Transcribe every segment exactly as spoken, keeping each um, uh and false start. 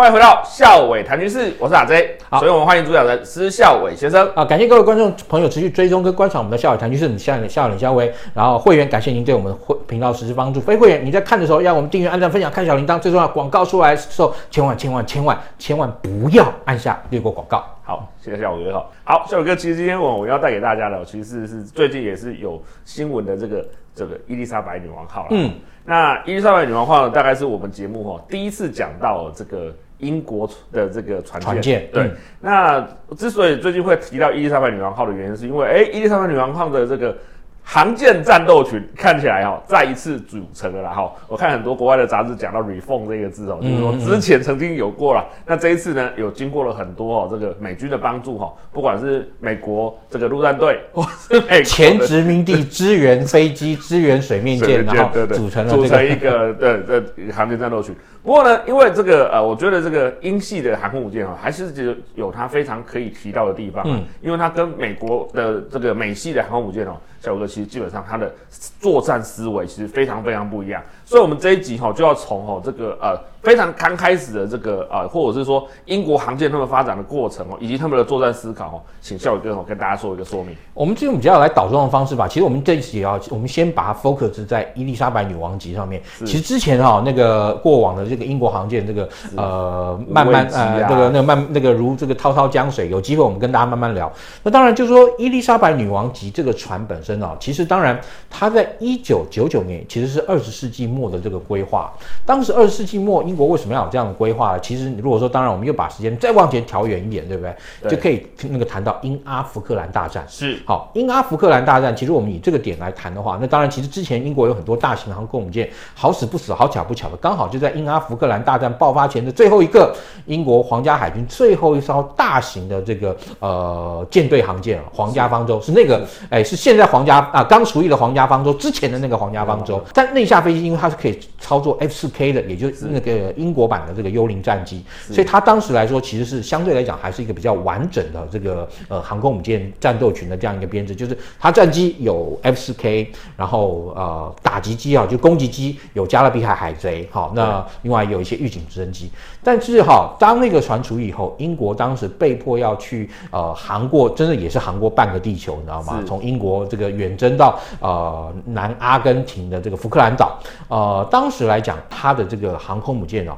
欢迎回到孝瑋谈军事，我是阿 J， 所以我们欢迎主讲人施孝瑋先生啊，感谢各位观众朋友持续追踪跟观赏我们的孝瑋谈军事，我们孝瑋孝瑋孝瑋，然后会员感谢您对我们频道实施帮助，非会员你在看的时候，要我们订阅、按赞、分享、看小铃铛，最重要广告出来的时候，千万千万千万千万不要按下略过广告。好，谢谢孝瑋哥。好，好，孝瑋哥，其实今天我我要带给大家的，其实是最近也是有新闻的这个这个伊丽莎白女王号啦。嗯，那伊丽莎白女王号呢，大概是我们节目哈、哦、第一次讲到这个英国的这个船舰。对、嗯，那之所以最近会提到伊丽莎白女王号的原因，是因为哎、欸，伊丽莎白女王号的这个航舰战斗群看起来哈、哦、再一次组成了啦哈、哦。我看很多国外的杂志讲到 reform 这个字哦，就是说之前曾经有过啦，那这一次呢有经过了很多哦这个美军的帮助哈、哦，不管是美国这个陆战队或是美国前殖民地支援飞机、支援水面舰，然后组成了、這個、组成一个对对航舰战斗群。不过呢，因为这个呃，我觉得这个英系的航空母舰啊，还是有它非常可以提到的地方、啊。嗯，因为它跟美国的这个美系的航空母舰哦、啊，小哥其实基本上它的作战思维其实非常非常不一样。所以我们这一集哈、啊、就要从哈、啊、这个呃非常刚开始的这个呃，或者是说英国航舰他们发展的过程哦、啊，以及他们的作战思考哦、啊，请小哥、啊、跟大家做一个说明。我们这种比较来导装的方式吧，其实我们这一集啊，我们先把它 focus 在伊丽莎白女王级上面。其实之前哈、啊、那个过往的。这个英国航舰，这个呃，慢慢呃，这个那个慢那个如这个滔滔江水，有机会我们跟大家慢慢聊。那当然就是说，伊丽莎白女王级这个船本身啊，其实当然它在一九九九年其实是二十世纪末的这个规划。当时二十世纪末，英国为什么要有这样的规划？其实如果说，当然我们又把时间再往前调远一点，对不对？对就可以那个谈到英阿福克兰大战。是好，英阿福克兰大战，其实我们以这个点来谈的话，那当然其实之前英国有很多大型航空母舰，好死不死，好巧不巧的，刚好就在英阿福克兰大战爆发前的最后一个，英国皇家海军最后一艘大型的这个呃舰队航舰，皇家方舟是那个，哎，是现在皇家啊刚除役的皇家方舟之前的那个皇家方舟。但那架飞机因为它是可以操作 F 四 K 的，也就是那个英国版的这个幽灵战机，所以它当时来说其实是相对来讲还是一个比较完整的这个呃航空母舰战斗群的这样一个编制，就是它战机有 F 四 K， 然后呃打击机啊就攻击机有加勒比海海贼，好那。另外有一些预警直升机，但是哈，当那个船除役以后，英国当时被迫要去呃航过，真的也是航过半个地球，你知道吗？从英国这个远征到呃南阿根廷的这个福克兰岛，呃，当时来讲，它的这个航空母舰哦。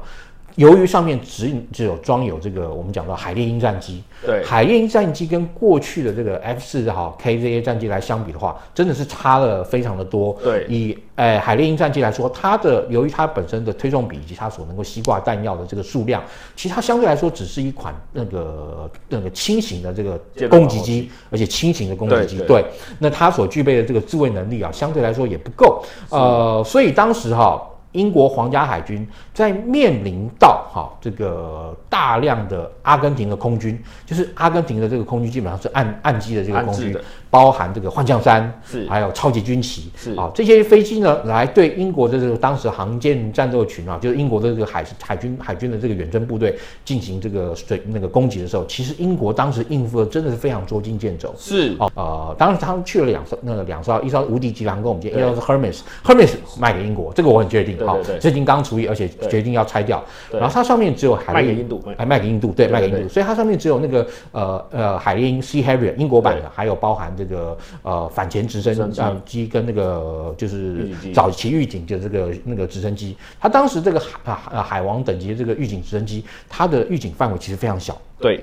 由于上面只只有装有这个我们讲到海猎鹰战机，对，海猎鹰战机跟过去的这个 F 四 K Z A 战机来相比的话，真的是差了非常的多。对，以呃海猎鹰战机来说，它的由于它本身的推重比以及它所能够吸挂弹药的这个数量，其实它相对来说只是一款那个那个轻型的这个攻击机，而且轻型的攻击机， 对, 對, 對，那它所具备的这个自卫能力啊，相对来说也不够。呃，所以当时哈。英国皇家海军在面临到哈、哦、这个大量的阿根廷的空军，就是阿根廷的这个空军基本上是岸岸基的这个空军，包含这个幻象三，还有超级军旗，啊、哦、这些飞机呢来对英国的这个当时航舰战斗群啊，就是英国的这个海海军海军的这个远征部队进行这个水那个攻击的时候，其实英国当时应付的真的是非常捉襟见肘，是哦呃，当时他们去了两艘那个两艘，一艘无敌级航空母舰，一艘是 Hermes，Hermes Hermes 卖给英国，这个我很确定。好，最近刚除役，而且决定要拆掉。然后它上面只有海猎鹰，哎，卖给印度，对，卖给印度。所以它上面只有那个呃呃海猎鹰 Sea Harrier 英国版的，还有包含这个呃反潜直升机跟那个就是早期预警的这个那个直升机。它当时这个海、啊、海王等级的这个预警直升机，它的预警范围其实非常小。对。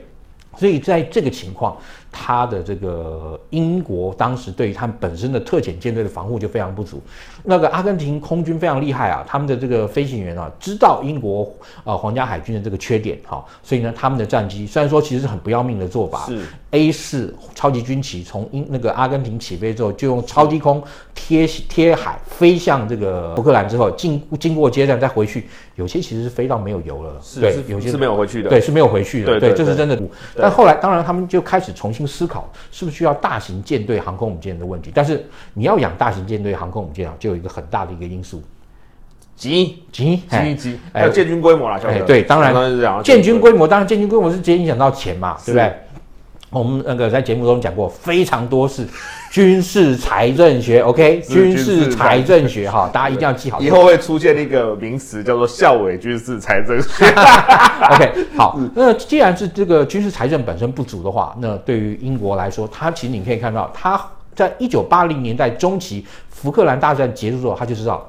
所以在这个情况，它的这个英国当时对于它本身的特遣舰队的防护就非常不足。那个阿根廷空军非常厉害啊，他们的这个飞行员啊，知道英国呃皇家海军的这个缺点哈、哦，所以呢，他们的战机虽然说其实是很不要命的做法，是 A 四 超级军旗从英那个阿根廷起飞之后，就用超低空贴贴海飞向这个福克兰之后，经经过接站再回去，有些其实是飞到没有油了，是对，有些是没有回去的，对，是没有回去的，对，对对对这是真的。但后来，当然他们就开始重新思考，是不是需要大型舰队航空母舰的问题。但是你要养大型舰队航空母舰啊，就有一个很大的一个因素，急急急急，还有建军规模啦，哎，对，当然建军规模，当然建军规模是直接影响到钱嘛，对不对？我们那个在节目中讲过非常多次，军事财政学 ，OK， 军事财政学哈，大家一定要记好。以后会出现一个名词叫做校委军事财政学，OK。好，那既然是这个军事财政本身不足的话，那对于英国来说，它其实你可以看到，它在一九八零年代中期福克兰大战结束之后，它就知道。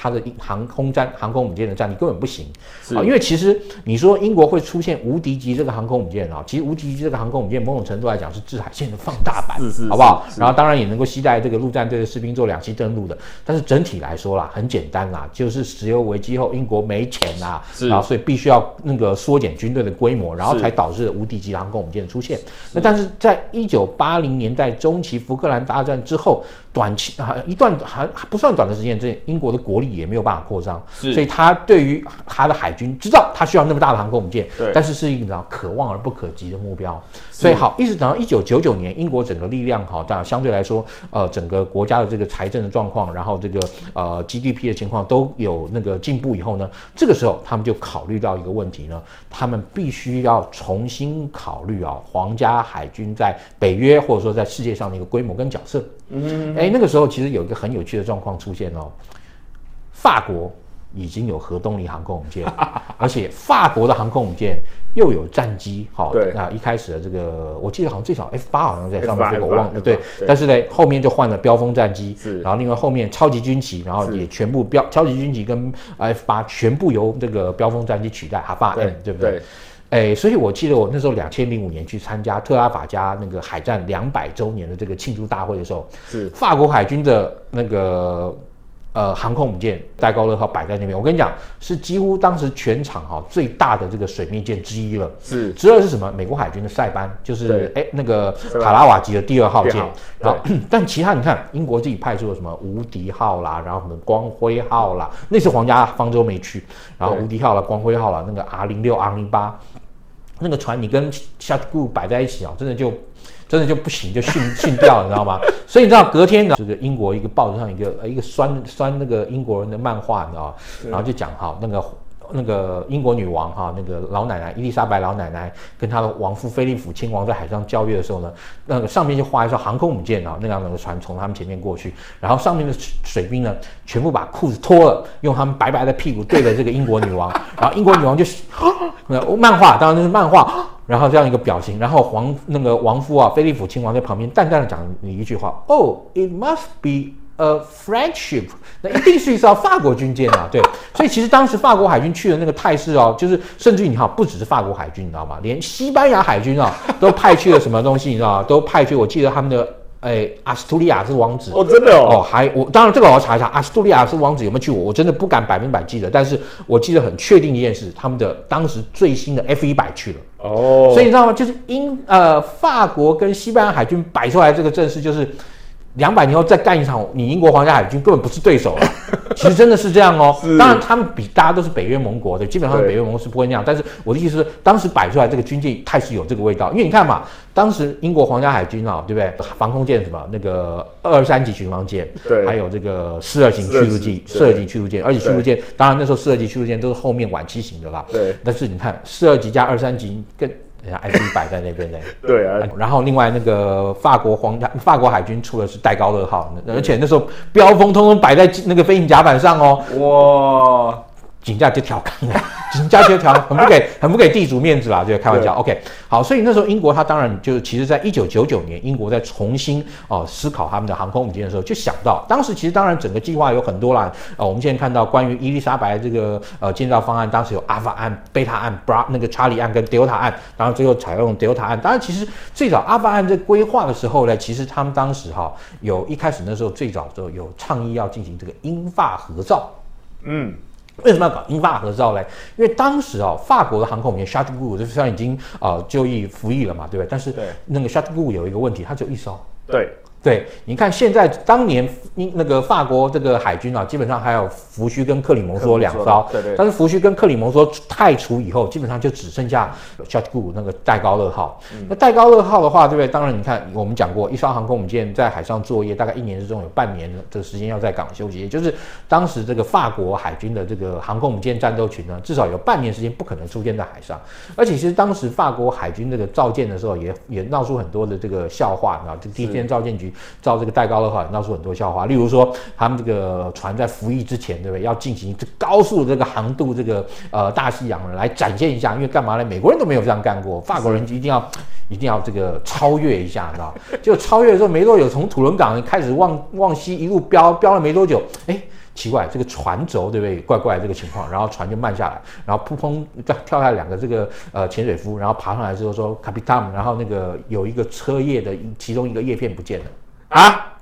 它的航空战、航空母舰的战力根本不行啊、哦！因为其实你说英国会出现无敌级这个航空母舰啊、哦，其实无敌级这个航空母舰某种程度来讲是制海线的放大版，是是，好不好？然后当然也能够携带这个陆战队的士兵做两栖登陆的。但是整体来说啦，很简单啦，就是石油危机后英国没钱啦，然后所以必须要那个缩减军队的规模，然后才导致无敌级航空母舰的出现。那但是在一九八零年代中期福克兰大战之后，短期啊一段还不算短的时间之内，英国的国力也没有办法扩张，所以他对于他的海军知道他需要那么大的航空母舰，但是是一种可望而不可及的目标。所以好，一直等到一九九九年，英国整个力量好，当然相对来说，呃，整个国家的这个财政的状况，然后这个呃 G D P 的情况都有那个进步以后呢，这个时候他们就考虑到一个问题呢，他们必须要重新考虑啊、哦，皇家海军在北约或者说在世界上的一个规模跟角色。嗯，哎，那个时候其实有一个很有趣的状况出现哦。法国已经有核动力航空母舰，而且法国的航空母舰又有战机。好，那一开始的这个，我记得好像最少 F 八 好像在上面，这个我忘了。对，但是呢，后面就换了标风战机，然后另外后面超级军旗，然后也全部标超级军旗跟 F 八 全部由这个标风战机取代，哈巴 M， 对不对？对哎，所以我记得我那时候两千零五年去参加特拉法加那个海战两百周年的这个庆祝大会的时候，是法国海军的那个。呃，航空母舰戴高乐号摆在那边，我跟你讲，是几乎当时全场哈、哦、最大的这个水面舰之一了。是，之二是什么？美国海军的塞班，就是哎那个卡拉瓦吉的第二号舰。然后，但其他你看，英国自己派出了什么无敌号啦，然后什么光辉号啦，那是皇家方舟没去，然后无敌号啦、光辉号啦，那个 R 零六、R 零八，那个船你跟夏布摆在一起啊、哦，真的就。真的就不行，就训训掉了，你知道吗？所以你知道隔天呢，这个英国一个报纸上一个一个酸酸那个英国人的漫画，你知道吗？然后就讲哈那个那个英国女王哈那个老奶奶伊丽莎白老奶奶跟她的亡夫菲利普亲王在海上交约的时候呢，那个上面就画一艘航空母舰啊，那个那个船从他们前面过去，然后上面的水兵呢全部把裤子脱了，用他们白白的屁股对着这个英国女王，然后英国女王就漫画，当然就是漫画。然后这样一个表情，然后皇那个王夫啊，菲利普亲王在旁边淡淡的讲你一句话 ，Oh, it must be a French ship， 那一定是一艘法国军舰啊，对。所以其实当时法国海军去的那个态势哦，就是甚至于你看，不只是法国海军，你知道吗？连西班牙海军啊，都派去了什么东西，你知道吗？都派去，我记得他们的。哎，阿斯图利亚是王子哦，真的哦，哦还我当然这个我要查一下，阿斯图利亚是王子有没有去过？我真的不敢百分百记得，但是我记得很确定一件事，他们的当时最新的 F 一百 去了哦，所以你知道吗？就是英呃法国跟西班牙海军摆出来这个阵势，就是两百年后再干一场，你英国皇家海军根本不是对手了。其实真的是这样哦，当然他们比大家都是北约盟国的，基本上北约盟是不会那样。但是我的意思是，当时摆出来这个军舰态势有这个味道，因为你看嘛。当时英国皇家海军啊，对不对？防空舰什么那个二三级巡防舰，对，还有这个四二型驱逐舰、四二级驱逐舰，而且驱逐舰，当然那时候四二级驱逐舰都是后面晚期型的啦。对。但是你看四二级加二三级跟人家 F 一摆在那边呢。对啊。然后另外那个法国皇家法国海军出的是戴高乐号，而且那时候标风通通摆在那个飞行甲板上哦。哇。警价就调岗了，警价就调，很不给很不给地主面子啦，就开玩笑。OK， 好，所以那时候英国他当然就其实，在一九九九年，英国在重新哦、呃、思考他们的航空母舰的时候，就想到当时其实当然整个计划有很多啦，呃，我们现在看到关于伊丽莎白这个呃建造方案，当时有 Alpha 案、贝塔案、Bra 那个 Charlie 案跟 Delta 案，当然最后采用 Delta 案。当然其实最早 Alpha 案在规划的时候呢，其实他们当时哈、哦、有一开始那时候最早的时候有倡议要进行这个英法合造，嗯。为什么要搞英法合造呢？因为当时啊、哦，法国的航空母舰 Charles 就虽然已经啊、呃、就役服役了嘛，对不对？但是那个 Charles 有一个问题，它只有一艘。对。对对，你看现在当年那个法国这个海军啊，基本上还有福煦跟克里蒙梭两艘，对对。但是福煦跟克里蒙梭汰除以后，基本上就只剩下小谷那个戴高乐号。嗯、那戴高乐号的话，对不对？当然，你看我们讲过，一艘航空母舰在海上作业大概一年之中有半年的时间要在港休息，也就是当时这个法国海军的这个航空母舰战斗群呢，至少有半年时间不可能出现在海上。而且其实当时法国海军这个造舰的时候也，也也闹出很多的这个笑话啊，这第一舰造舰局。照这个戴高乐号也闹出很多笑话，例如说他们这个船在服役之前，对不对？要进行这高速的这个航渡这个呃大西洋来展现一下，因为干嘛呢？美国人都没有这样干过，法国人一定要一定要这个超越一下，知道？就超越的时候没多久，从土伦港开始往往西一路飙飙了没多久，哎。奇怪，这个船轴对不对？怪怪的这个情况，然后船就慢下来，然后扑通跳下两个这个呃潜水夫，然后爬上来之后说 Capitan， 然后那个有一个车叶的其中一个叶片不见了啊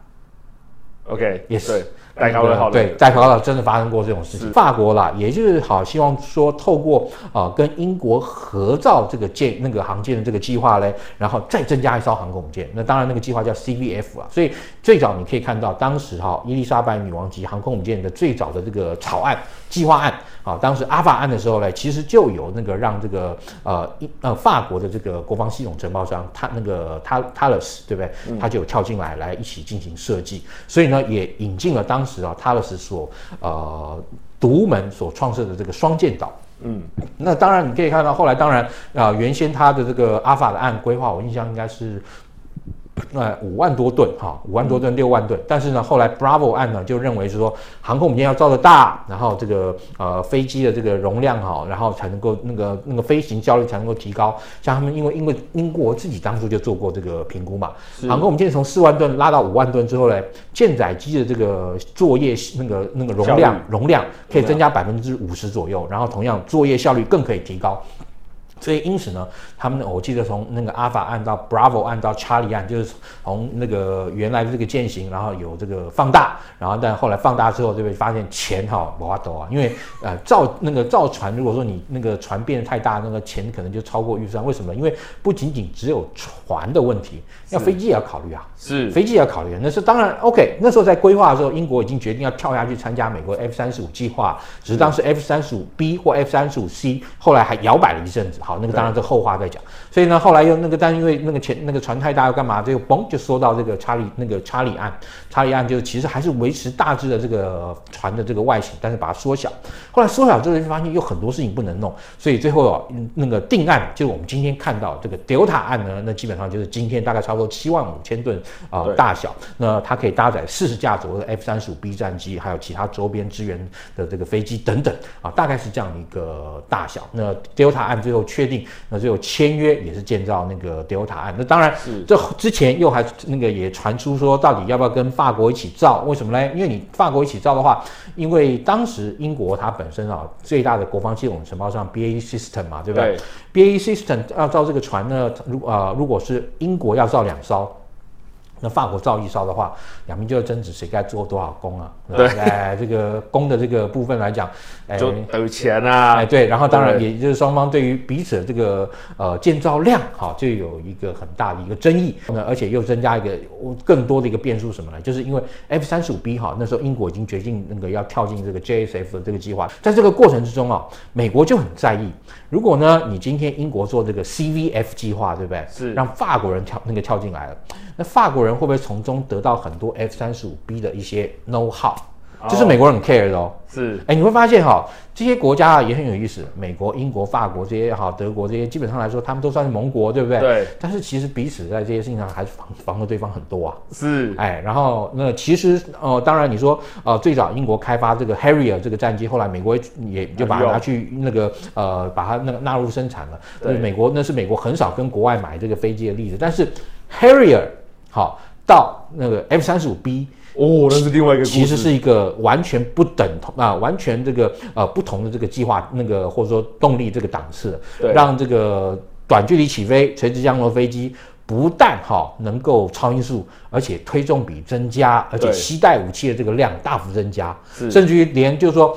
，OK， 也是。戴高乐号对，戴高乐号真的发生过这种事情。法国啦，也就是好希望说透过啊、呃、跟英国合造这个舰那个航舰的这个计划嘞，然后再增加一艘航空母舰。那当然那个计划叫 C V F 啊，所以最早你可以看到当时哈、哦、伊丽莎白女王级航空母舰的最早的这个草案计划案啊，当时阿法案的时候嘞，其实就有那个让这个呃呃法国的这个国防系统承包商他那个他塔勒斯对不对？嗯、他就有跳进来来一起进行设计，所以呢也引进了当。当时啊，塔勒斯所呃独门所创设的这个双舰岛，嗯，那当然你可以看到，后来当然啊、呃，原先他的这个阿法的案规划，我印象应该是呃五万多吨哈，五万多吨六万吨，但是呢，后来 Bravo 案呢就认为是说航空母舰要造得大，然后这个呃飞机的这个容量哈，然后才能够那个那个飞行效率才能够提高。像他们因为因为英国自己当初就做过这个评估嘛，航空母舰从四万吨拉到五万吨之后呢。舰载机的这个作业那个那个容量容量可以增加百分之五十左右，然后同样作业效率更可以提高。所以因此呢，他们我记得从那个阿法案到 Bravo 案到 Charlie 案，就是从那个原来的这个舰型，然后有这个放大，然后但后来放大之后，对不对？发现钱哈不花多啊，因为呃造那个造船，如果说你那个船变得太大，那个钱可能就超过预算。为什么？因为不仅仅只有船的问题，要飞机也要考虑啊，是飞机也要考虑。那是当然 ，OK， 那时候在规划的时候，英国已经决定要跳下去参加美国 F 三十五 计划，只是当时 F 三十五 B 或 F 三十五 C 后来还摇摆了一阵子。好，那个当然是后话再讲。所以呢，后来又那个，但因为那个前那个船太大，要干嘛？就嘣就说到这个查理那个查理案，查理案就是其实还是维持大致的这个船的这个外形，但是把它缩小。后来缩小之后，就发现有很多事情不能弄，所以最后啊、哦，那个定案就是我们今天看到这个 Delta 案呢，那基本上就是今天大概差不多七万五千吨啊、呃、大小，那它可以搭载四十架左右的 F 三十五 B 战机，还有其他周边支援的这个飞机等等啊，大概是这样一个大小。那 Delta 案最后去。确定，那最后签约也是建造那个 Delta 案。那当然，这之前又还那个也传出说，到底要不要跟法国一起造？为什么呢？因为你法国一起造的话，因为当时英国它本身啊最大的国防系统承包商 B A E System 嘛，对不对？ B A E System 要造这个船呢，如啊、呃、如果是英国要造两艘。那法国造一艘的话，两边就要争执谁该做多少工啊？对，哎，这个工的这个部分来讲，哎，就有钱啊，哎，对，然后当然也就是双方对于彼此的这个呃建造量，好，就有一个很大的一个争议。那而且又增加一个更多的一个变数什么呢？就是因为 F 三十五 B 哈，那时候英国已经决定那个要跳进这个 J S F 的这个计划，在这个过程之中啊，美国就很在意。如果呢，你今天英国做这个 C V F 计划，对不对？是让法国人跳那个跳进来了，那法国人会不会从中得到很多 F 三十五 B 的一些 know how？ 这是美国人很 care 的哦。是，哎，你会发现哈、哦，这些国家也很有意思，美国、英国、法国这些哈，德国这些，基本上来说，他们都算是盟国，对不对？对。但是其实彼此在这些事情上还是防防着对方很多啊。是，哎，然后那其实呃，当然你说呃，最早英国开发这个 Harrier 这个战机，后来美国也就把它拿去那个呃，把它那个纳入生产了。对。美国那是美国很少跟国外买这个飞机的例子，但是 Harrier。好，到那个 F 三十五 B 哦，那是另外一个故事，其实是一个完全不等同啊，完全这个呃不同的这个计划，那个或者说动力这个档次，让这个短距离起飞垂直降落飞机不但哈、哦、能够超音速，而且推重比增加，而且携带武器的这个量大幅增加，甚至于连就是说。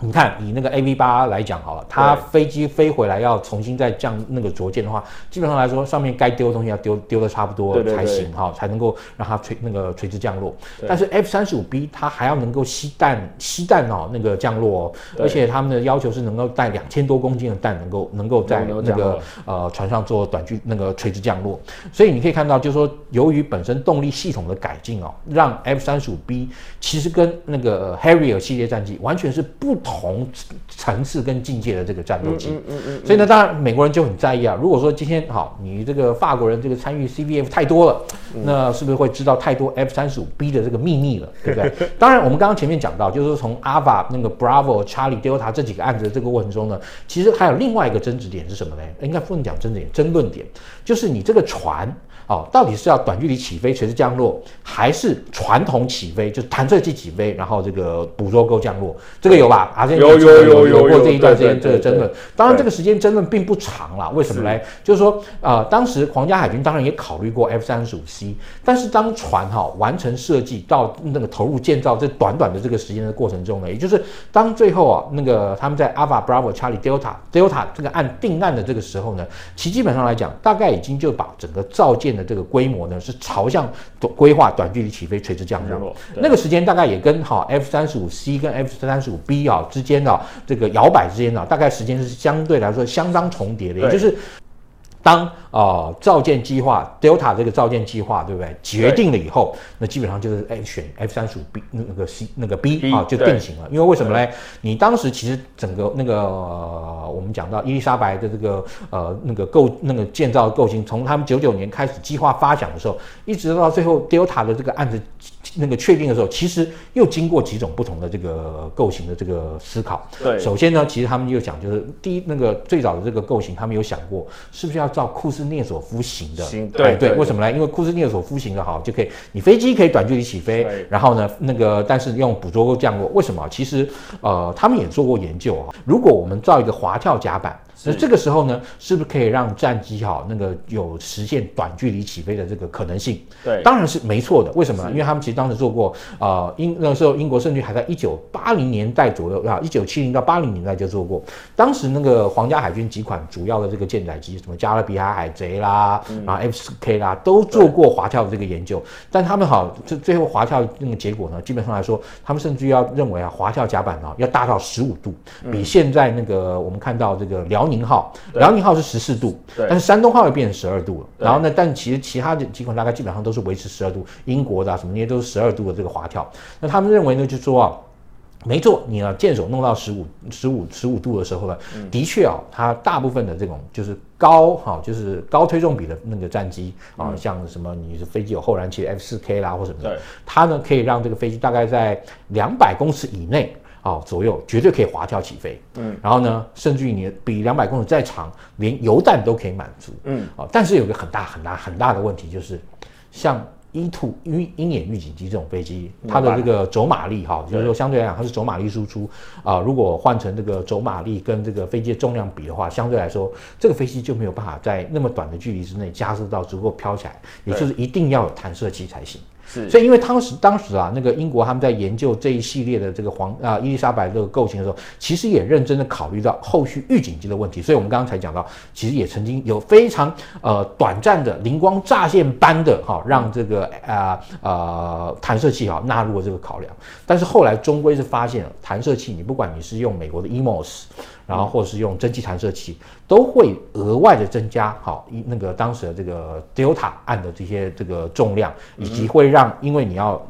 你看，以那个 A V 八来讲好了，它飞机飞回来要重新再降那个着舰的话，基本上来说，上面该丢的东西要丢丢的差不多才行哈，才能够让它垂那个垂直降落。但是 F 三十五 B 它还要能够吸弹吸弹哦，那个降落哦，而且他们的要求是能够带两千多公斤的弹，能够能够在那个呃船上做短距那个垂直降落。所以你可以看到，就是说，由于本身动力系统的改进哦，让 F 三十五 B 其实跟那个 Harrier 系列战机完全是不同层次跟境界的这个战斗机，嗯嗯嗯嗯、所以呢，当然美国人就很在意啊。如果说今天好，你这个法国人这个参与 C V F 太多了，嗯、那是不是会知道太多 F 三十五 B 的这个秘密了，对不对？当然，我们刚刚前面讲到，就是从 Alpha 那个 Bravo、Charlie、Delta 这几个案子的这个过程中呢，其实还有另外一个争执点是什么呢？应该不能讲争执点，争论点就是你这个船。哦，到底是要短距离起飞垂直降落，还是传统起飞，就是弹射机起飞，然后这个捕捉钩降落？这个有吧？啊，有有有有过这一段时间这个争论。当然，这个时间争论并不长啦。为什么呢？就是说，啊、呃，当时皇家海军当然也考虑过 F 三十五 C， 但是当船哈、哦、完成设计到那个投入建造这短短的这个时间的过程中呢，也就是当最后啊那个他们在 Alpha、Bravo、Charlie、Delta、Delta 这个案定案的这个时候呢，其基本上来讲，大概已经就把整个造舰的这个规模呢是朝向规划短距离起飞垂直降落，那个时间大概也跟哈 F 三十五 C 跟 F 三十五 B 啊之间啊这个摇摆之间啊，大概时间是相对来说相当重叠的，也就是当呃造舰计划 Delta 这个造舰计划对不对决定了以后，那基本上就是哎选 F 三十五 B 那个 C 那个 B 啊就定型了，因为为什么呢？你当时其实整个那个、呃、我们讲到伊丽莎白的这个呃那个构那个建造构型，从他们九九年开始计划发想的时候，一直到最后 Delta 的这个案子那个确定的时候，其实又经过几种不同的这个构型的这个思考。对，首先呢，其实他们又讲就是第一那个最早的这个构型，他们有想过是不是要照库斯涅索夫型的，型对 对, 对，为什么呢？因为库斯涅索夫型的好就可以，你飞机可以短距离起飞，然后呢，那个但是用捕捉钩降落，为什么？其实呃，他们也做过研究啊，如果我们造一个滑跳甲板，那这个时候呢，是不是可以让战机哈那个有实现短距离起飞的这个可能性？对，当然是没错的。为什么？因为他们其实当时做过，呃，英那时候英国甚至还在一九八零年代左右啊，一九七零到八零年代就做过。当时那个皇家海军几款主要的这个舰载机，什么加勒比海海贼啦，嗯、然后 F 四 K 啦，都做过滑跳的这个研究。但他们好，这最后滑跳那个结果呢，基本上来说，他们甚至要认为啊，滑跳甲板啊要大到十五度，比现在那个我们看到这个辽。辽宁号，辽宁号是十四度，但是山东号又变成十二度了。然后呢，但其实其他的几款大概基本上都是维持十二度，英国的、啊、什么那些都是十二度的这个滑跳。那他们认为呢，就说啊。没错，你啊舰首弄到十五、十五、十五度的时候呢，嗯、的确啊、哦，它大部分的这种就是高哈、哦，就是高推重比的那个战机啊，嗯、像什么你是飞机有后燃器 F 四 K 啦或什么的，它呢可以让这个飞机大概在两百公尺以内。哦，左右绝对可以滑跳起飞，嗯，然后呢，甚至于你比两百公尺再长，连油弹都可以满足，嗯，哦，但是有个很大很大很大的问题就是，像 E 二 鹰眼预警机这种飞机，它的这个轴马力哈、哦，就是说相对来讲它是轴马力输出啊、呃，如果换成这个轴马力跟这个飞机的重量比的话，相对来说这个飞机就没有办法在那么短的距离之内加速到足够飘起来，也就是一定要有弹射器才行。所以因为当时当时啊，那个英国他们在研究这一系列的这个皇啊、呃、伊丽莎白这个构型的时候，其实也认真的考虑到后续预警机的问题。所以我们刚刚才讲到，其实也曾经有非常呃短暂的灵光乍现般的哈、哦，让这个啊呃弹射器哈、哦、纳入了这个考量。但是后来终归是发现了，弹射器你不管你是用美国的 E M A L S。然后或者是用蒸汽弹射器，都会额外的增加好那个当时的这个 Delta 案的这些这个重量，以及会让因为你要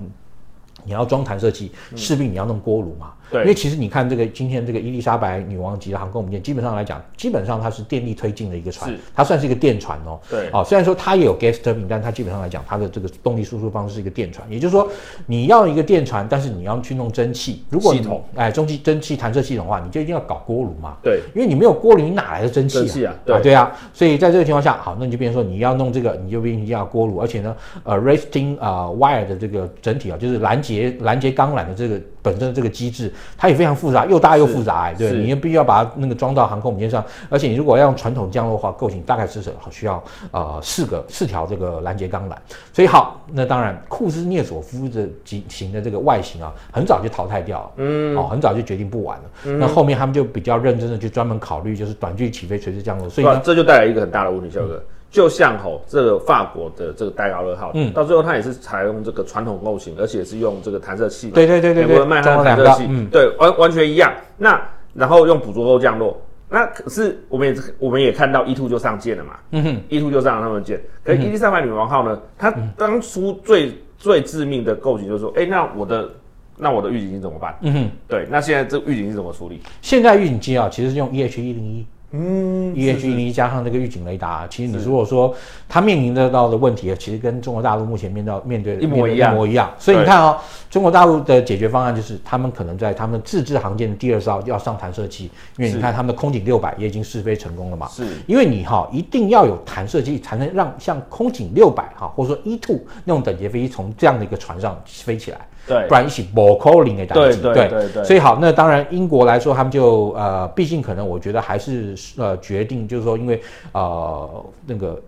你要装弹射器，势必你要弄锅炉嘛。对，因为其实你看这个今天这个伊丽莎白女王级的航空母舰，基本上来讲，基本上它是电力推进的一个船，它算是一个电船哦。对，哦，虽然说它也有 gas turbine， 但它基本上来讲，它的这个动力输出方式是一个电船，也就是说你要一个电船，但是你要去弄蒸汽，如果你系统哎，蒸汽蒸汽弹射系统的话，你就一定要搞锅炉嘛。对，因为你没有锅炉，你哪来的蒸汽啊？蒸汽啊，对啊，对啊，所以在这个情况下，好，那你就变成说你要弄这个，你就必须要锅炉，而且呢，呃 ，Arresting 啊、呃、wire 的这个整体啊，就是拦截拦截钢缆的这个本身的这个机制。它也非常复杂，又大又复杂、欸，对，你也必须要把那个装到航空母舰上，而且你如果要用传统降落的话，构型大概是需要呃四个四条这个拦截钢缆，所以好，那当然库兹涅佐夫的型的这个外形啊，很早就淘汰掉了，嗯，哦，很早就决定不玩了，嗯、那后面他们就比较认真的去专门考虑就是短距离起飞垂直降落，所以呢这就带来一个很大的问题，小哥。嗯，就像吼、哦、这个法国的这个戴高乐号，嗯，到最后它也是采用这个传统构型，而且是用这个弹射器嘛，对对对对，美国人卖它的弹射器，嗯，对，完完全一样。那然后用捕捉钩降落，那可是我们也我们也看到 E 二 就上舰了嘛，嗯哼 ，E 二 就上了他们舰，可是 E D 三百女王号呢，它当初最、嗯、最致命的构型就是说，哎、欸，那我的。那我的预警机怎么办？嗯哼，对，那现在这预警机怎么处理？现在预警机啊，其实是用 E H 一零一， 嗯 ，E H 一零一 加上这个预警雷达，其实你如果说它面临得到的问题，其实跟中国大陆目前面到面对的一模一样，一模一样。所以你看哦，中国大陆的解决方案就是，他们可能在他们自制航舰的第二艘要上弹射器，因为你看他们的空警六百也已经试飞成功了嘛。是，因为你哈、哦、一定要有弹射器，才能让像空警六百哈，或者说 E 二 那种等级飞机从这样的一个船上飞起来。对，不然一起不可能的打击。对对 对, 对, 对，所以好，那当然英国来说，他们就呃，毕竟可能我觉得还是呃决定，就是说因为呃那个。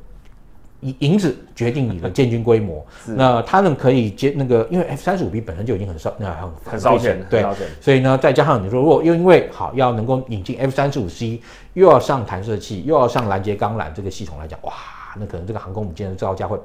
银子决定你的建军规模，那他们可以接那个，因为 F 三十五 B 本身就已经很烧，那很很烧钱，对，所以呢，再加上你说，如果又因为好要能够引进 F 三十五 C， 又要上弹射器，又要上拦截钢缆这个系统来讲，哇，那可能这个航空母舰的造价会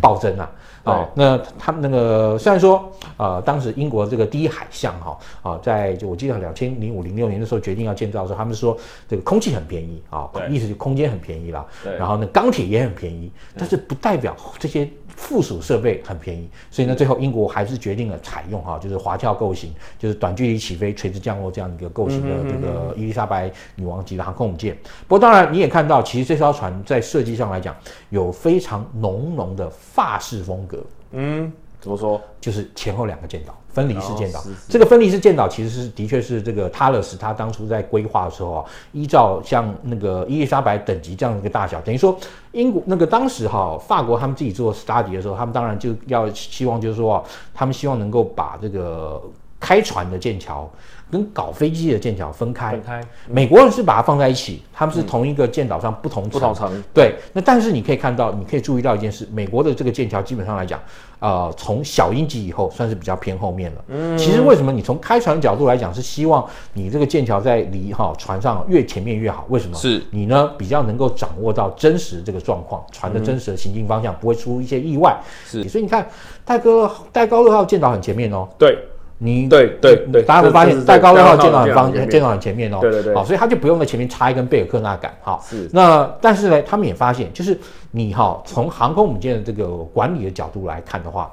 暴增啊！哦，那他们那个虽然说，呃，当时英国这个第一海象哈啊、哦，在就我记得两千零五零六年的时候决定要建造的时候，他们说这个空气很便宜啊、哦，意思是空间很便宜啦，然后呢钢铁也很便宜，但是不代表这些附属设备很便宜，所以呢最后英国还是决定了采用哈、哦，就是滑跳构型，就是短距离起飞、垂直降落这样一个构型的这个伊丽莎白女王级的航空母舰。不过当然你也看到，其实这艘船在设计上来讲有非常浓浓的法式风格，嗯，怎么说？就是前后两个舰岛，分离式舰岛。这个分离式舰岛其实是的确是这个塔勒斯他当初在规划的时候啊，依照像那个伊丽莎白等级这样的一个大小，等于说英国那个当时哈、啊、法国他们自己做 study 的时候，他们当然就要希望就是说、啊，他们希望能够把这个开船的舰桥跟搞飞机的舰桥分开，分开、嗯。美国人是把它放在一起，他们是同一个舰岛上不同层、嗯、不同层。对，那但是你可以看到，你可以注意到一件事，美国的这个舰桥基本上来讲，呃，从小鹰级以后算是比较偏后面了。嗯，其实为什么你从开船的角度来讲，是希望你这个舰桥在离哈、哦、船上越前面越好？为什么？是你呢比较能够掌握到真实这个状况，船的真实的行进方向、嗯、不会出一些意外。是，所以你看戴高戴高乐号舰岛很前面哦。对。你对对对，大家会发现戴高乐号舰岛很方，舰岛很前面哦，对对对，好、哦，所以他就不用在前面插一根贝尔克纳杆哈、哦。是，那但是呢，他们也发现，就是你哈、哦，从航空母舰的这个管理的角度来看的话，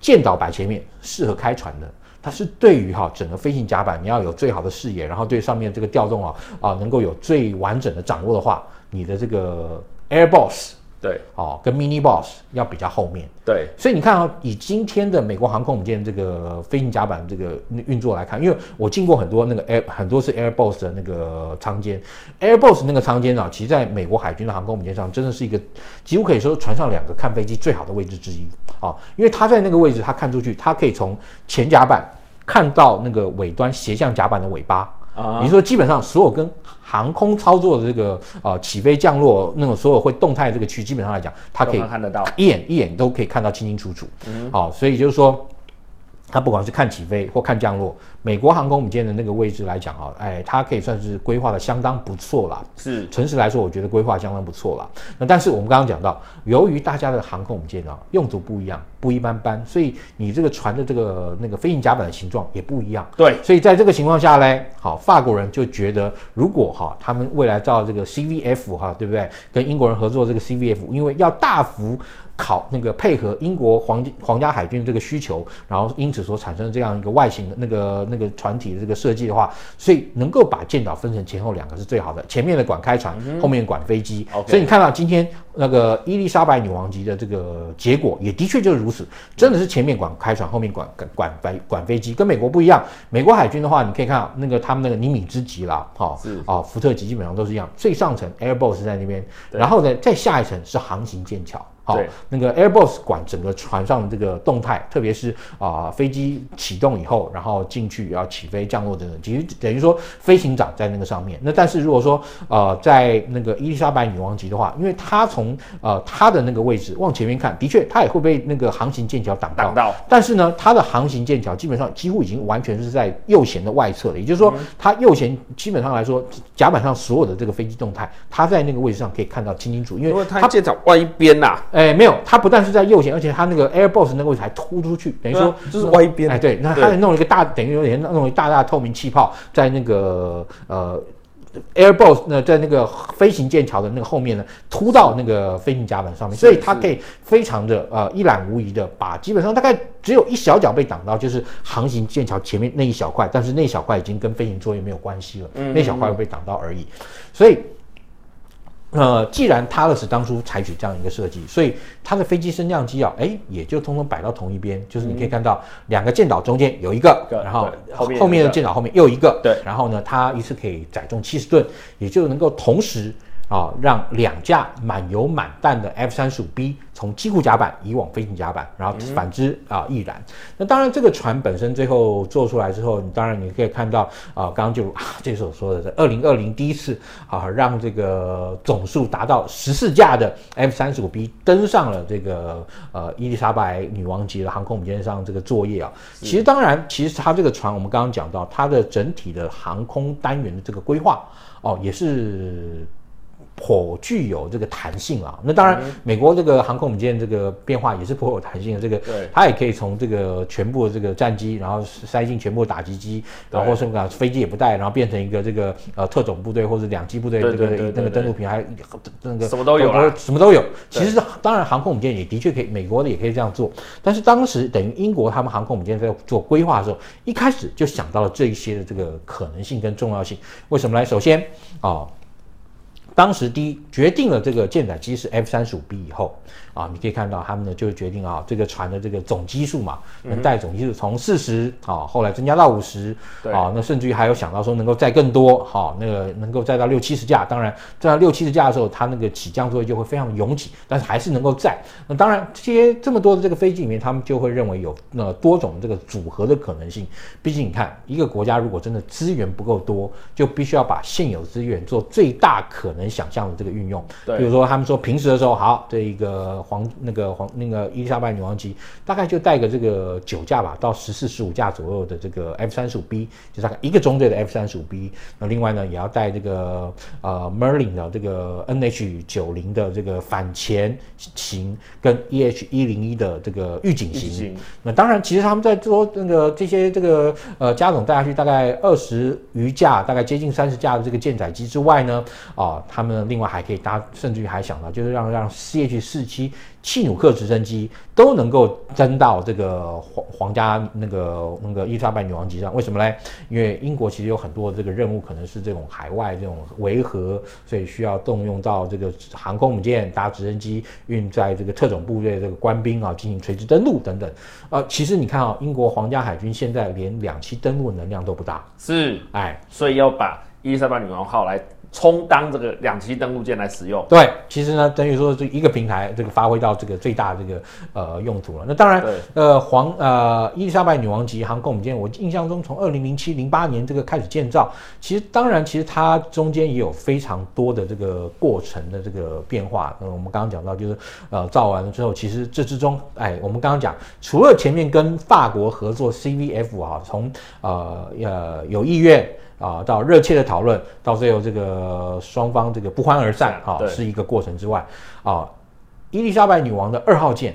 舰岛摆前面适合开船的。它是对于哈整个飞行甲板，你要有最好的视野，然后对上面这个调动啊啊、呃、能够有最完整的掌握的话，你的这个 air boss。对，哦，跟 mini boss 要比较后面。对，所以你看啊、哦，以今天的美国航空母舰这个飞行甲板这个运作来看，因为我进过很多那个 air 很多是 Airboss 的那个舱间 ，Airboss 那个舱间啊，其实在美国海军的航空母舰上，真的是一个几乎可以说船上两个看飞机最好的位置之一啊、哦，因为它在那个位置，它看出去，它可以从前甲板看到那个尾端斜向甲板的尾巴。啊，你说基本上所有跟航空操作的这个呃起飞降落那种所有会动态这个区，基本上来讲，它可以看得到，一眼一眼都可以看到清清楚楚。嗯，好、哦，所以就是说，它不管是看起飞或看降落，美国航空母舰的那个位置来讲啊，哎，它可以算是规划的相当不错啦。是，诚实来说，我觉得规划相当不错啦。那但是我们刚刚讲到，由于大家的航空母舰啊用途不一样。不一般般，所以你这个船的这个那个飞行甲板的形状也不一样。对，所以在这个情况下嘞，好，法国人就觉得，如果哈他们未来造这个 C V F 哈，对不对？跟英国人合作这个 C V F， 因为要大幅考那个配合英国皇皇家海军这个需求，然后因此所产生这样一个外形的那个那个船体的这个设计的话，所以能够把舰岛分成前后两个是最好的，前面的管开船，嗯、后面管飞机。Okay. 所以你看到今天那个伊丽莎白女王级的这个结果，也的确就是如。真的是前面管开船，后面管管管管飞机，跟美国不一样。美国海军的话，你可以看那个他们那个尼米兹级啦，哈、哦，啊，福特级基本上都是一样。最上层 Airboss 在那边，然后呢，再下一层是航行舰桥。好，那个 Airboss 管整个船上的这个动态，特别是啊、呃、飞机启动以后，然后进去要起飞、降落等等，其实等于说飞行长在那个上面。那但是如果说呃在那个伊丽莎白女王级的话，因为他从呃他的那个位置往前面看，的确他也会被那个航行舰桥挡到，挡到但是呢，他的航行舰桥基本上几乎已经完全是在右舷的外侧了，也就是说，他右舷基本上来说，甲板上所有的这个飞机动态，他在那个位置上可以看到清清楚，因为他舰长外边呐、啊。哎，没有，它不但是在右舷，而且它那个 Airboss 那个位置还突出去，等于说、啊、就是歪边。哎，对，那它弄了一个大，等于有点弄了一大大透明气泡在那个呃 Airboss 呢，在那个飞行舰桥的那个后面呢，突到那个飞行甲板上面，所以它可以非常的呃一览无遗的把基本上大概。只有一小角被挡到，就是航行舰桥前面那一小块，但是那一小块已经跟飞行作业没有关系了，嗯嗯嗯那一小块被挡到而已，所以。呃，既然Thales当初采取这样一个设计，所以它的飞机升降机啊，哎，也就通通摆到同一边，就是你可以看到两个舰岛中间有一个，嗯、然后后面的舰岛后面又一个，对，然后呢，它一次可以载重七十吨，也就能够同时。啊、哦，让两架满油满弹的 F 三十五 B 从机库甲板移往飞行甲板，然后反之啊亦然。那当然，这个船本身最后做出来之后，你当然你可以看到啊，刚刚就啊，这是我说的，在二零二零第一次啊，让这个总数达到十四架的 F 三十五 B 登上了这个呃伊丽莎白女王级的航空母舰上这个作业啊。其实当然，其实它这个船我们刚刚讲到，它的整体的航空单元的这个规划哦，也是。颇具有这个弹性啊，那当然，美国这个航空母舰这个变化也是颇有弹性的。这个它也可以从这个全部的这个战机，然后塞进全部打击机，然后甚至飞机也不带，然后变成一个这个呃特种部队或者两栖部队这个那个登陆平台，那个什么都有啊，什么都有。其实当然，航空母舰也的确可以，美国的也可以这样做。但是当时等于英国他们航空母舰在做规划的时候，一开始就想到了这一些的这个可能性跟重要性。为什么呢？首先啊。哦当时第一决定了这个舰载机是 F 三十五 B 以后啊，你可以看到他们呢就决定啊这个船的这个总基数嘛，能带总基数从四十啊，后来增加到五十啊，那甚至于还有想到说能够载更多啊，那个能够载到六七十架。当然，载到六七十架的时候，它那个起降作业就会非常拥挤，但是还是能够载。那当然，这些这么多的这个飞机里面，他们就会认为有那、呃、多种这个组合的可能性。毕竟你看，一个国家如果真的资源不够多，就必须要把现有资源做最大可能。能想象的这个运用，比如说他们说平时的时候，好，这一个皇那个皇那个伊丽莎白女王级大概就带个这个九架吧，到十四十五架左右的这个 F 三十五 B， 就大概一个中队的 F 三十五 B。那另外呢，也要带这个呃 Merlin 的这个 N H 九十的这个反潜型跟 E H 一零一的这个预警型。那当然，其实他们在做那个这些这个呃加总带下去大概二十余架，大概接近三十架的这个舰载机之外呢，啊、呃。他们另外还可以搭，甚至于还想到，就是让让 C H 四十七契努克直升机都能够登到这个皇皇家那个那个伊丽莎白女王级上，为什么呢？因为英国其实有很多这个任务可能是这种海外这种维和，所以需要动用到这个航空母舰搭直升机运载这个特种部队这个官兵啊进行垂直登陆等等。呃，其实你看啊、哦，英国皇家海军现在连两栖登陆能量都不大，是哎，所以要把伊丽莎白女王号来。充当这个两栖登陆舰来使用，对，其实呢，等于说这一个平台，这个发挥到这个最大的这个呃用途了。那当然，呃，皇呃伊丽莎白女王级航空母舰，我印象中从二零零七零八年这个开始建造，其实当然，其实它中间也有非常多的这个过程的这个变化。嗯，我们刚刚讲到，就是呃造完了之后，其实这之中，哎，我们刚刚讲，除了前面跟法国合作 C V F 啊，从呃呃有意愿。啊，到热切的讨论，到最后这个双方这个不欢而散啊，是一个过程之外啊。伊丽莎白女王的二号舰，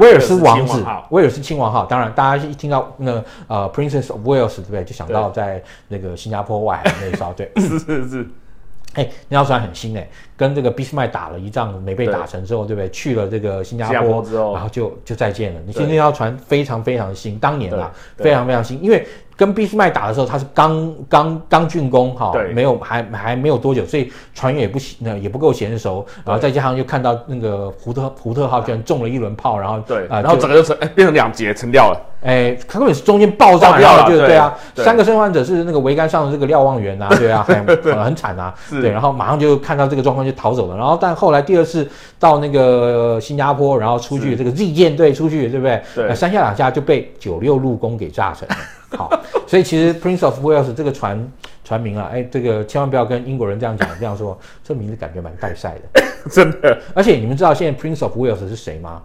威尔斯王子，威尔斯亲王号，当然大家一听到那呃 Princess of Wales 对不对，就想到在那个新加坡外海那艘，对，是是是。哎、欸，那条船很新哎、欸，跟这个俾斯麦打了一仗，没被打成之后，对不对？去了这个新加坡，加坡然后就就再见了。你现在那条船非常非常新，当年啦，非常非常新，因为跟俾斯麦打的时候，他是刚刚刚竣工哈，没有还还没有多久，所以船员也不也不够娴熟，然后再加上又看到那个胡特胡特号居然中了一轮炮，然后对，呃、然后整个就成、欸、变成两截沉掉了，哎、欸，他根本是中间爆炸掉了，对对啊，對三个生还者是那个桅杆上的这个瞭望员啊，对啊，很很惨啊，对，然后马上就看到这个状况就逃走了，然后但后来第二次到那个新加坡，然后出去这个 Z 舰队出去，对不对？对，三下两下就被九六陆攻给炸沉了。好，所以其实 Prince of Wales 这个船船名啊，哎，这个千万不要跟英国人这样讲，这样说，这名字感觉蛮带赛的，真的。而且你们知道现在 Prince of Wales 是谁吗？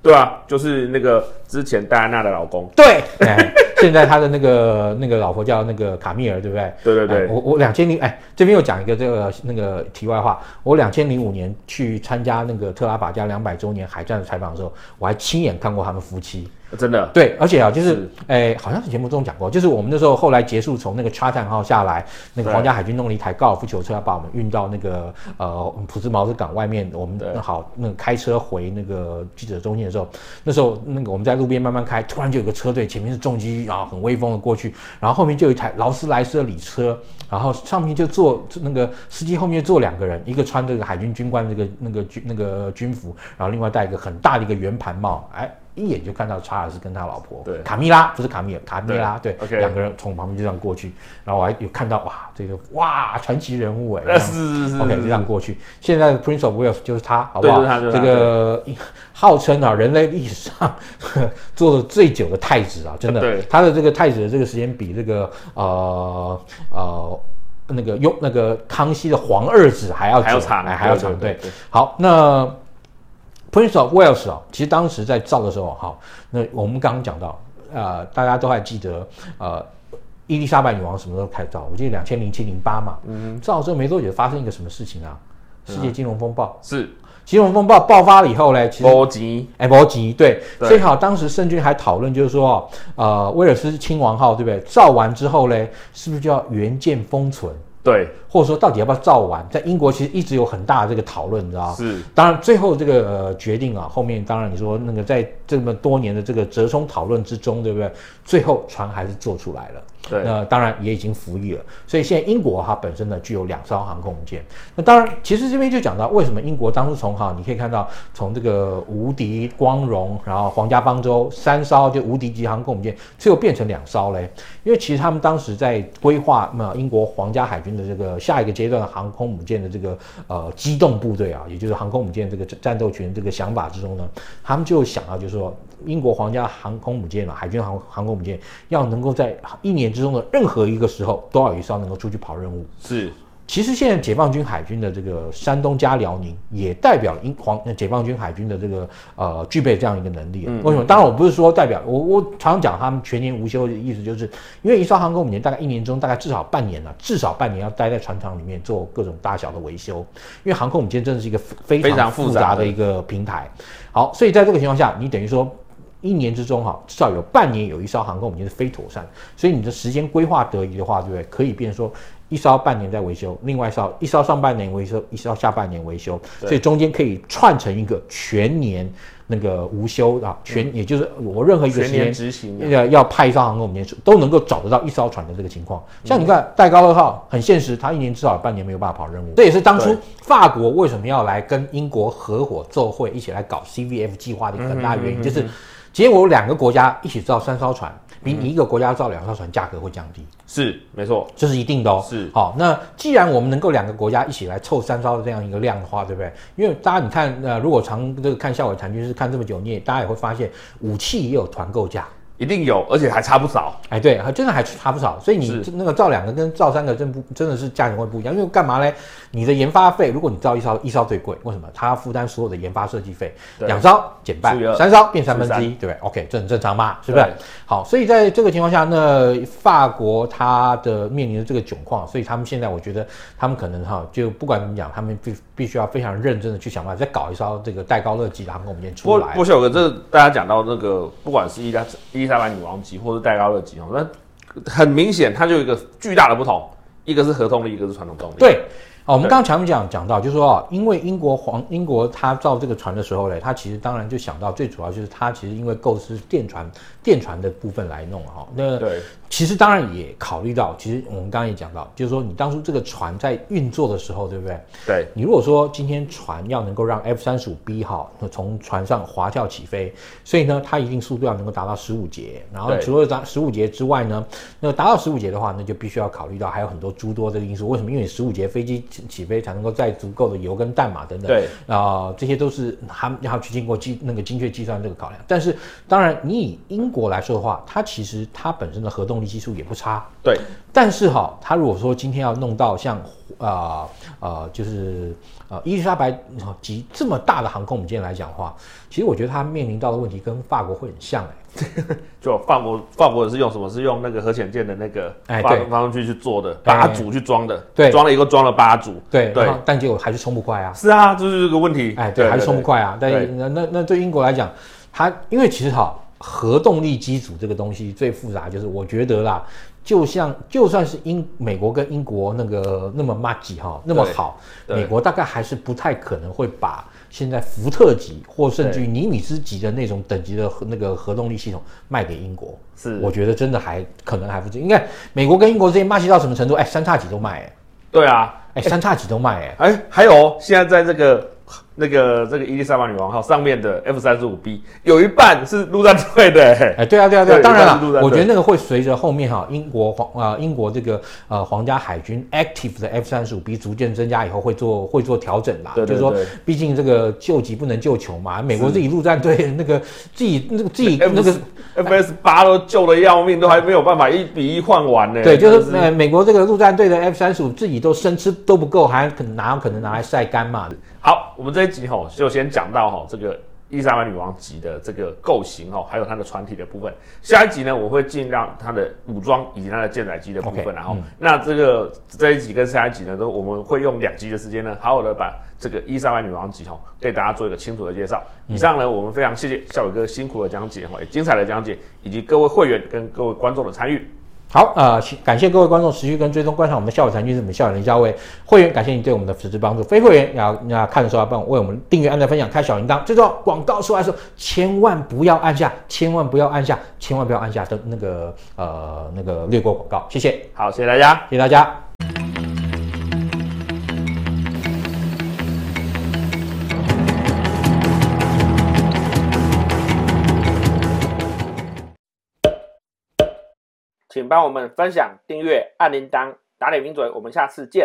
对啊，就是那个之前戴安娜的老公。对，哎、现在他的那个那个老婆叫那个卡米尔，对不对？对对对。哎、我我两千零哎，这边又讲一个这个那个题外话，我两千零五年去参加那个特拉法加两百周年海战的采访的时候，我还亲眼看过他们夫妻。真的对，而且啊，就是诶、欸，好像是节目中讲过，就是我们那时候后来结束从那个查坦号下来，那个皇家海军弄了一台高尔夫球车，要把我们运到那个呃普斯茅斯港外面。我们好那个开车回那个记者中心的时候，那时候那个我们在路边慢慢开，突然就有个车队，前面是重机啊，很威风的过去，然后后面就有一台劳斯莱斯的礼车，然后上面就坐那个司机后面坐两个人，一个穿这个海军军官那个那个军那个军服，然后另外戴一个很大的一个圆盘帽，哎。一眼就看到查尔斯跟他老婆对卡米拉，不是卡米尔，卡米拉，对，两、okay. 个人从旁边就这样过去，然后我还有看到哇，这个哇传奇人物哎、欸，是是是 ，OK 就这样过去。现在的 Prince of Wales 就是他，好不好？对对对，这个号称啊人类历史上做的最久的太子啊，真的，对他的这个太子的这个时间比这个呃呃。呃那个雍那个康熙的皇二子还要久还要长，哎、还要长，对，对对对对好那。Prince of Wales 啊、哦，其实当时在造的时候，好，那我们刚刚讲到，呃，大家都还记得，呃，伊丽莎白女王什么时候开造？我记得两千零七零八嘛，嗯，造的时候没多久发生一个什么事情啊？世界金融风暴、嗯、是。金融风暴爆发了以后呢，其实波及，哎，波及，对，所以好，当时圣君还讨论，就是说，呃，威尔斯亲王号，对不对？造完之后呢，是不是就要原件封存？对，或者说到底要不要造完，在英国其实一直有很大的这个讨论，你知道是，当然最后这个、呃、决定啊，后面当然你说那个在这么多年的这个折冲讨论之中，对不对？最后船还是做出来了，对，那当然也已经服役了。所以现在英国它本身呢具有两艘航空母舰。那当然，其实这边就讲到为什么英国当初从哈，你可以看到从这个无敌、光荣，然后皇家方舟三艘就无敌级航空母舰，最后变成两艘嘞，因为其实他们当时在规划嘛、呃，英国皇家海军。的这个下一个阶段的航空母舰的这个呃机动部队啊，也就是航空母舰这个战斗群这个想法之中呢，他们就想啊，就是说英国皇家航空母舰啊，海军航航空母舰要能够在一年之中的任何一个时候都要有一艘能够出去跑任务。是，其实现在解放军海军的这个山东加辽宁也代表了英皇解放军海军的这个呃具备这样一个能力、啊。为什么？当然我不是说代表我我常常讲他们全年无休的意思，就是因为一艘航空母舰大概一年中大概至少半年了、啊，至少半年要待在船厂里面做各种大小的维修，因为航空母舰真的是一个非常复杂的一个平台。好，所以在这个情况下，你等于说。一年之中哈，至少有半年有一艘航空母舰是非妥善，所以你的时间规划得宜的话，对不对？可以变成说一艘半年在维修，另外一艘一艘上半年维修，一艘下半年维修，所以中间可以串成一个全年那个无休啊，全、嗯、也就是我任何一个时间执行要要派一艘航空母舰都能够找得到一艘船的这个情况。像你看戴高乐号很现实，它一年至少有半年没有办法跑任务，这也是当初法国为什么要来跟英国合伙奏会一起来搞 C V F 计划的一个很大原因，嗯嗯嗯嗯就是。结果两个国家一起造三艘船，比你一个国家造两艘船价格会降低，是没错，这是一定的哦。是好、哦，那既然我们能够两个国家一起来凑三艘这样一个量的话，对不对？因为大家你看，呃，如果常这个看校委谈军事看这么久，你也大家也会发现，武器也有团购价。一定有，而且还差不少。哎，对，真的还差不少。所以你那个造两个跟造三个真不真的是价钱会不一样。因为干嘛呢？你的研发费，如果你造一艘，一艘最贵，为什么？它要负担所有的研发设计费，两艘减半，三艘变三分之一，对不对 ？OK， 这很正常嘛，是不是？好，所以在这个情况下，那法国它的面临的这个窘况，所以他们现在我觉得他们可能哈，就不管怎么讲，他们必必须要非常认真的去想办法，再搞一艘这个戴高乐级的航空母舰出来。不，不晓得这大家讲到那个，不管是一家一。伊丽莎白女王级或是戴高乐级，那很明显它就有一个巨大的不同，一个是合动力，一个是传统动力。对，哦，我们刚刚前面讲讲到，就是说啊，因为英国皇英国他造这个船的时候呢，他其实当然就想到最主要就是他其实因为构思电船电船的部分来弄哈、哦，那对，其实当然也考虑到，其实我们刚刚也讲到，就是说你当初这个船在运作的时候，对不对？对，你如果说今天船要能够让 F 三十五 B 哈从船上滑跳起飞，所以呢，它一定速度要能够达到十五节，然后除了达十五节之外呢，那达到十五节的话，那就必须要考虑到还有很多诸多的因素。为什么？因为十五节飞机起飞才能够载足够的油跟弹嘛等等，对，啊、呃，这些都是还要去经过计那个精确计算这个考量。但是当然，你以英国来说的话，它其实它本身的核动力技术也不差，对。但是哈，它如果说今天要弄到像啊啊、呃呃，就是呃伊丽莎白级这么大的航空母舰来讲的话，其实我觉得它面临到的问题跟法国会很像哎、欸，就法国法国是用什么？是用那个核潜舰的那个发动机去做的，八组去装的，对，装了一个装了八组，对对，但结果还是冲不快啊。是啊，这就是这个问题，哎，对，还是冲不快啊。但那那那对英国来讲，它因为其实哈。核动力机组这个东西最复杂，就是我觉得啦，就像就算是英美国跟英国那个那么 match 哈，那么好，美国大概还是不太可能会把现在福特级或甚至于尼米兹级的那种等级的那个核动力系统卖给英国，是我觉得真的还可能还不止，应该美国跟英国之间 match 到什么程度？哎，三叉戟都卖哎、欸，对啊，哎，三叉戟都卖哎、欸，哎，还有现在在这个。那个这个伊丽莎白女王号上面的 F 三十五 B 有一半是陆战队的、欸，哎，对啊，对啊，对啊，当然了，我觉得那个会随着后面哈、啊、英国皇啊、呃、英国这个呃皇家海军 active 的 F 三十五 B 逐渐增加以后会做会做调整啦，對對對就是说毕竟这个救急不能救穷嘛，美国自己陆战队那个自己那个自己那个 F 十八 都救得要命，都还没有办法一比一换完呢、欸。对，就是、呃、美国这个陆战队的 F 三十五 自己都生吃都不够，还可能拿可能拿来晒干嘛。好，我们这一集吼就先讲到吼这个伊丽莎白女王级的这个构型吼，还有它的船体的部分。下一集呢，我会尽量它的武装以及它的舰载机的部分， okay, 然后、嗯、那这个这一集跟下一集呢，都我们会用两集的时间呢，好好的把这个伊丽莎白女王级吼给大家做一个清楚的介绍。以上呢，我们非常谢谢孝瑋哥辛苦的讲解吼，也精彩的讲解，以及各位会员跟各位观众的参与。好，呃，感谢各位观众持续跟追踪观赏我们的孝瑋财经，是我们孝瑋林孝瑋会员，感谢你对我们的实质帮助。非会员要要看的时候要帮我为我们订阅、按赞、分享、开小铃铛。最重要，广告出来的时候千万不要按下，千万不要按下，千万不要按下的那个呃那个略过广告。谢谢，好，谢谢大家，谢谢大家。请帮我们分享、订阅、按铃铛、打点名嘴，我们下次见。